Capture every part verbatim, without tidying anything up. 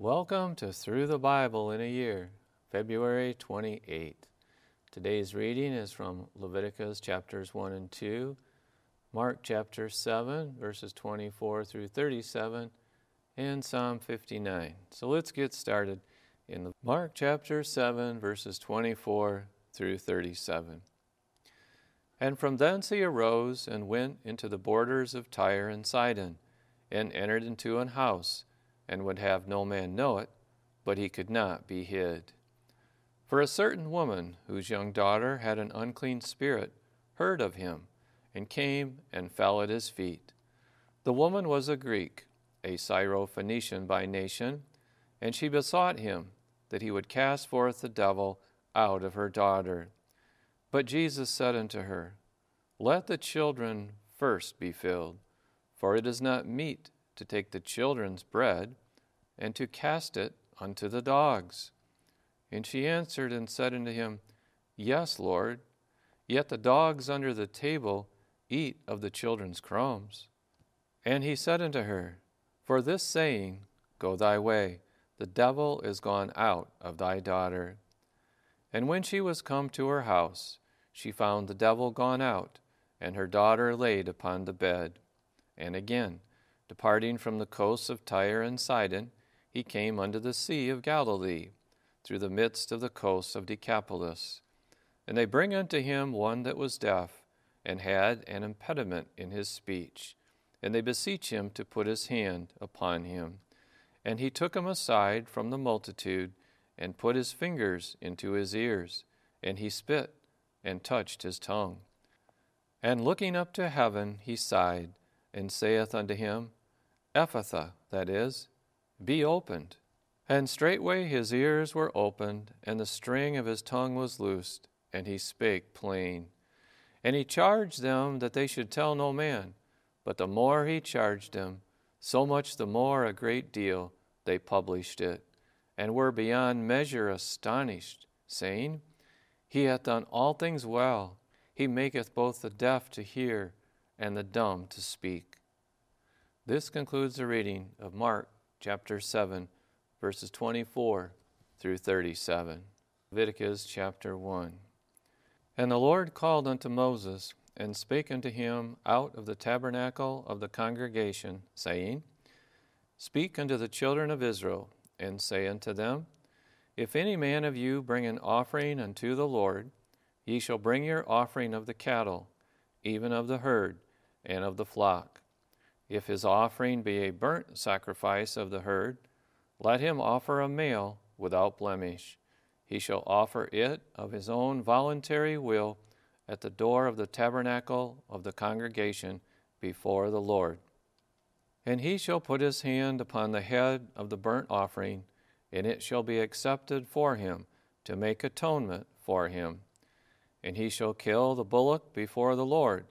Welcome to Through the Bible in a Year, February twenty-eighth. Today's reading is from Leviticus chapters one and two, Mark chapter seven, verses twenty-four through thirty-seven, and Psalm fifty-nine. So let's get started in the Mark chapter seven, verses twenty-four through thirty-seven. And from thence he arose and went into the borders of Tyre and Sidon, and entered into an house, and would have no man know it, but he could not be hid. For a certain woman, whose young daughter had an unclean spirit, heard of him, and came and fell at his feet. The woman was a Greek, a Syrophoenician by nation, and she besought him that he would cast forth the devil out of her daughter. But Jesus said unto her, Let the children first be filled, for it is not meet to take the children's bread, and to cast it unto the dogs. And she answered and said unto him, Yes, Lord, yet the dogs under the table eat of the children's crumbs. And he said unto her, For this saying, Go thy way, the devil is gone out of thy daughter. And when she was come to her house, she found the devil gone out, and her daughter laid upon the bed. And again, departing from the coasts of Tyre and Sidon, he came unto the sea of Galilee, through the midst of the coasts of Decapolis. And they bring unto him one that was deaf, and had an impediment in his speech. And they beseech him to put his hand upon him. And he took him aside from the multitude, and put his fingers into his ears. And he spit, and touched his tongue. And looking up to heaven, he sighed, and saith unto him, Ephatha, that is, be opened. And straightway his ears were opened, and the string of his tongue was loosed, and he spake plain. And he charged them that they should tell no man. But the more he charged them, so much the more a great deal they published it, and were beyond measure astonished, saying, He hath done all things well. He maketh both the deaf to hear, and the dumb to speak. This concludes the reading of Mark chapter seven, verses twenty-four through thirty-seven. Leviticus chapter one. And the Lord called unto Moses, and spake unto him out of the tabernacle of the congregation, saying, Speak unto the children of Israel, and say unto them, If any man of you bring an offering unto the Lord, ye shall bring your offering of the cattle, even of the herd, and of the flock. If his offering be a burnt sacrifice of the herd, let him offer a male without blemish. He shall offer it of his own voluntary will at the door of the tabernacle of the congregation before the Lord. And he shall put his hand upon the head of the burnt offering, and it shall be accepted for him to make atonement for him. And he shall kill the bullock before the Lord,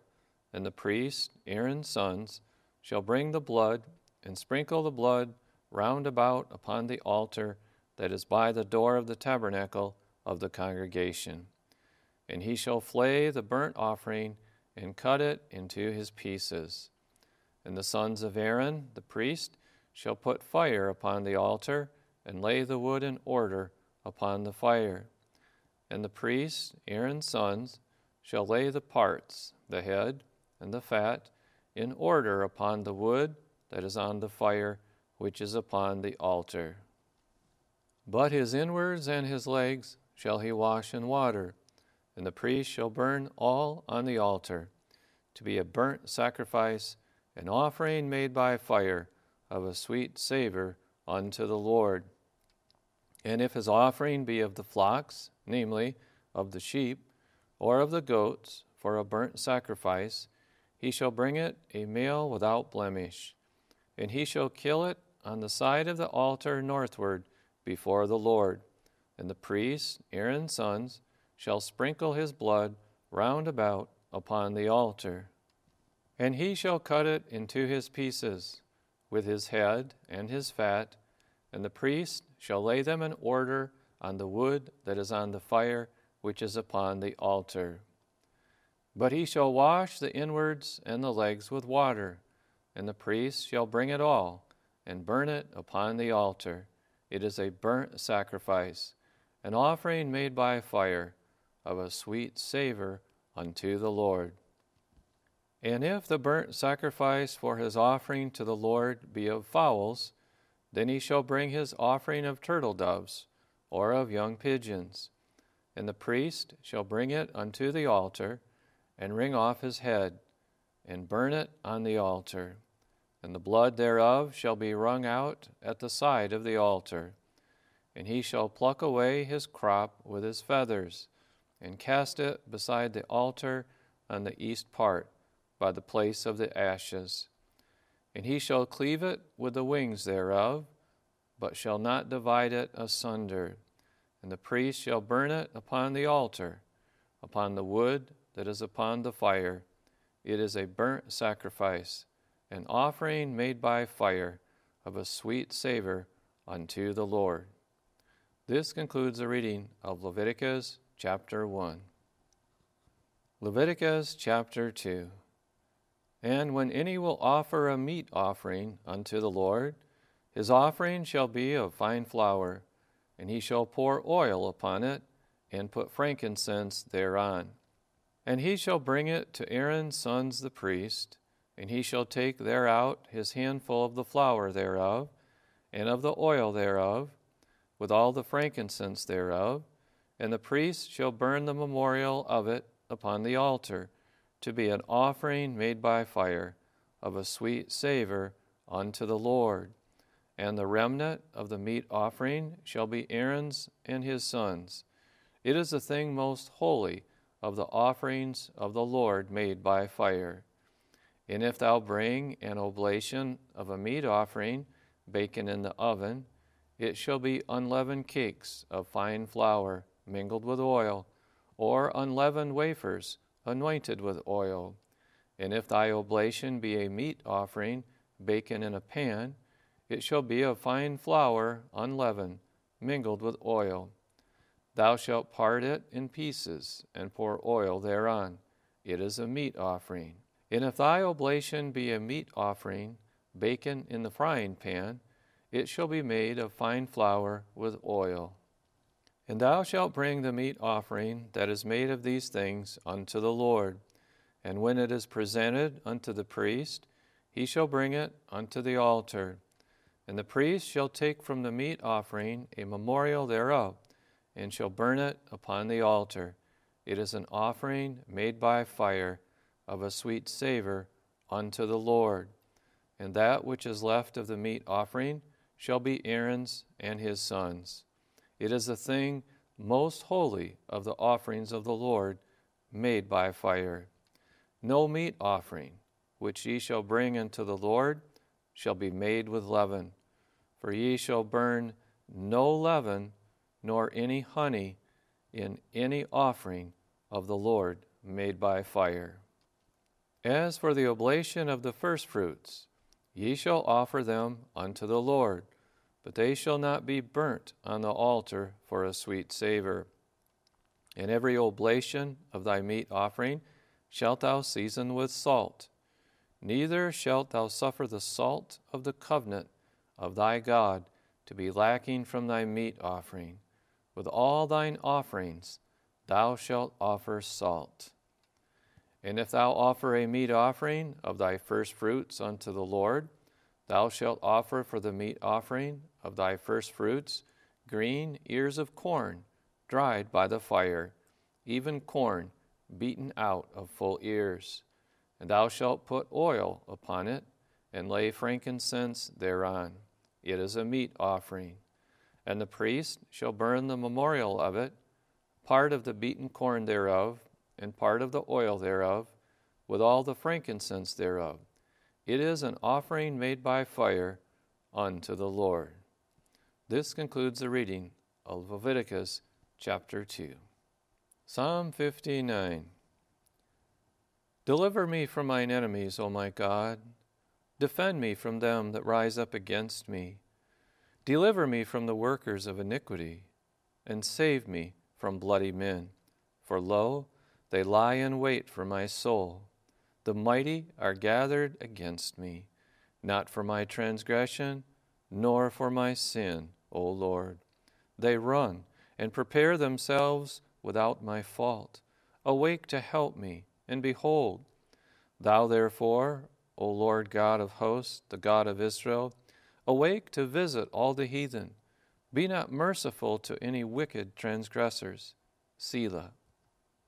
and the priest, Aaron's sons, shall bring the blood, and sprinkle the blood round about upon the altar that is by the door of the tabernacle of the congregation. And he shall flay the burnt offering, and cut it into his pieces. And the sons of Aaron, the priest, shall put fire upon the altar, and lay the wood in order upon the fire. And the priests, Aaron's sons, shall lay the parts, the head and the fat, in order upon the wood that is on the fire, which is upon the altar. But his inwards and his legs shall he wash in water, and the priest shall burn all on the altar, to be a burnt sacrifice, an offering made by fire, of a sweet savor unto the Lord. And if his offering be of the flocks, namely, of the sheep, or of the goats, for a burnt sacrifice, he shall bring it a male without blemish. And he shall kill it on the side of the altar northward before the Lord. And the priest, Aaron's sons, shall sprinkle his blood round about upon the altar. And he shall cut it into his pieces, with his head and his fat, and the priest shall lay them in order on the wood that is on the fire, which is upon the altar. But he shall wash the inwards and the legs with water, and the priest shall bring it all, and burn it upon the altar. It is a burnt sacrifice, an offering made by fire, of a sweet savor unto the Lord. And if the burnt sacrifice for his offering to the Lord be of fowls, then he shall bring his offering of turtle doves, or of young pigeons. And the priest shall bring it unto the altar, and wring off his head, and burn it on the altar. And the blood thereof shall be wrung out at the side of the altar. And he shall pluck away his crop with his feathers, and cast it beside the altar on the east part, by the place of the ashes. And he shall cleave it with the wings thereof, but shall not divide it asunder. And the priest shall burn it upon the altar, upon the wood that is upon the fire. It is a burnt sacrifice, an offering made by fire, of a sweet savor unto the Lord. This concludes the reading of Leviticus chapter one. Leviticus chapter two. And when any will offer a meat offering unto the Lord, his offering shall be of fine flour, and he shall pour oil upon it, and put frankincense thereon. And he shall bring it to Aaron's sons the priest, and he shall take thereout his handful of the flour thereof, and of the oil thereof, with all the frankincense thereof, and the priest shall burn the memorial of it upon the altar, to be an offering made by fire, of a sweet savor unto the Lord. And the remnant of the meat offering shall be Aaron's and his sons. It is the thing most holy of the offerings of the Lord made by fire. And if thou bring an oblation of a meat offering, baken in the oven, it shall be unleavened cakes of fine flour mingled with oil, or unleavened wafers anointed with oil. And if thy oblation be a meat offering, baken in a pan, it shall be of fine flour unleavened, mingled with oil. Thou shalt part it in pieces, and pour oil thereon. It is a meat offering. And if thy oblation be a meat offering, baken in the frying pan, it shall be made of fine flour with oil. And thou shalt bring the meat offering that is made of these things unto the Lord. And when it is presented unto the priest, he shall bring it unto the altar. And the priest shall take from the meat offering a memorial thereof, and shall burn it upon the altar. It is an offering made by fire, of a sweet savor unto the Lord. And that which is left of the meat offering shall be Aaron's and his sons'. It is the thing most holy of the offerings of the Lord made by fire. No meat offering which ye shall bring unto the Lord shall be made with leaven, for ye shall burn no leaven nor any honey in any offering of the Lord made by fire. As for the oblation of the firstfruits, ye shall offer them unto the Lord, but they shall not be burnt on the altar for a sweet savor. And every oblation of thy meat offering shalt thou season with salt. Neither shalt thou suffer the salt of the covenant of thy God to be lacking from thy meat offering. With all thine offerings thou shalt offer salt. And if thou offer a meat offering of thy first fruits unto the Lord, thou shalt offer for the meat offering of thy first fruits green ears of corn, dried by the fire, even corn beaten out of full ears. And thou shalt put oil upon it, and lay frankincense thereon. It is a meat offering. And the priest shall burn the memorial of it, part of the beaten corn thereof, and part of the oil thereof, with all the frankincense thereof. It is an offering made by fire unto the Lord. This concludes the reading of Leviticus chapter two. Psalm fifty-nine. Deliver me from mine enemies, O my God. Defend me from them that rise up against me. Deliver me from the workers of iniquity, and save me from bloody men. For lo, they lie in wait for my soul. The mighty are gathered against me, not for my transgression, nor for my sin O Lord. They run and prepare themselves without my fault. Awake to help me, and behold, Thou therefore, O Lord God of hosts, the God of Israel, awake to visit all the heathen. Be not merciful to any wicked transgressors. Selah.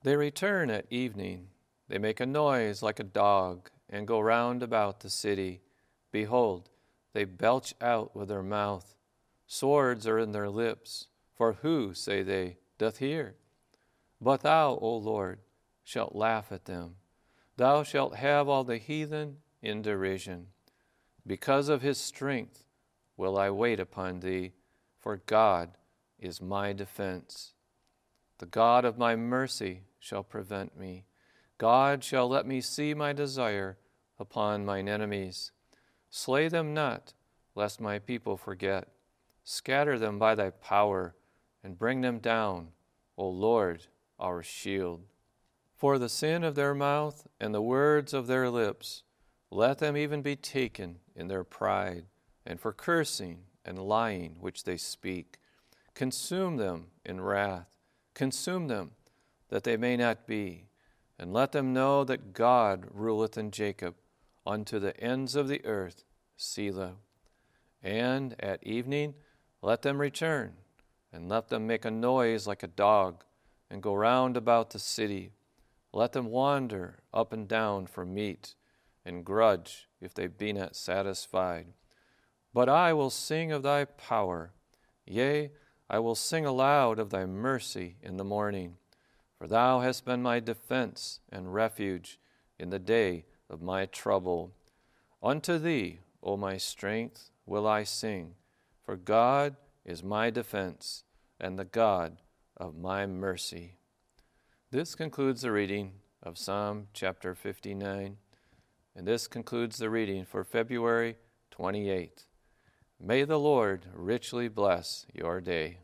They return at evening. They make a noise like a dog, and go round about the city. Behold, they belch out with their mouth. Swords are in their lips. For who, say they, doth hear? But Thou, O Lord, shalt laugh at them. Thou shalt have all the heathen in derision. Because of his strength will I wait upon Thee, for God is my defense. The God of my mercy shall prevent me. God shall let me see my desire upon mine enemies. Slay them not, lest my people forget. Scatter them by Thy power, and bring them down, O Lord, our shield. For the sin of their mouth and the words of their lips, let them even be taken in their pride, and for cursing and lying which they speak. Consume them in wrath, consume them, that they may not be, and let them know that God ruleth in Jacob unto the ends of the earth, Selah. And at evening let them return, and let them make a noise like a dog, and go round about the city. Let them wander up and down for meat, and grudge if they be not satisfied. But I will sing of Thy power, yea, I will sing aloud of Thy mercy in the morning. For Thou hast been my defense and refuge in the day of my trouble. Unto Thee, O my strength, will I sing, for God is my defense and the God of my mercy. This concludes the reading of Psalm chapter fifty-nine, and this concludes the reading for February twenty-eighth. May the Lord richly bless your day.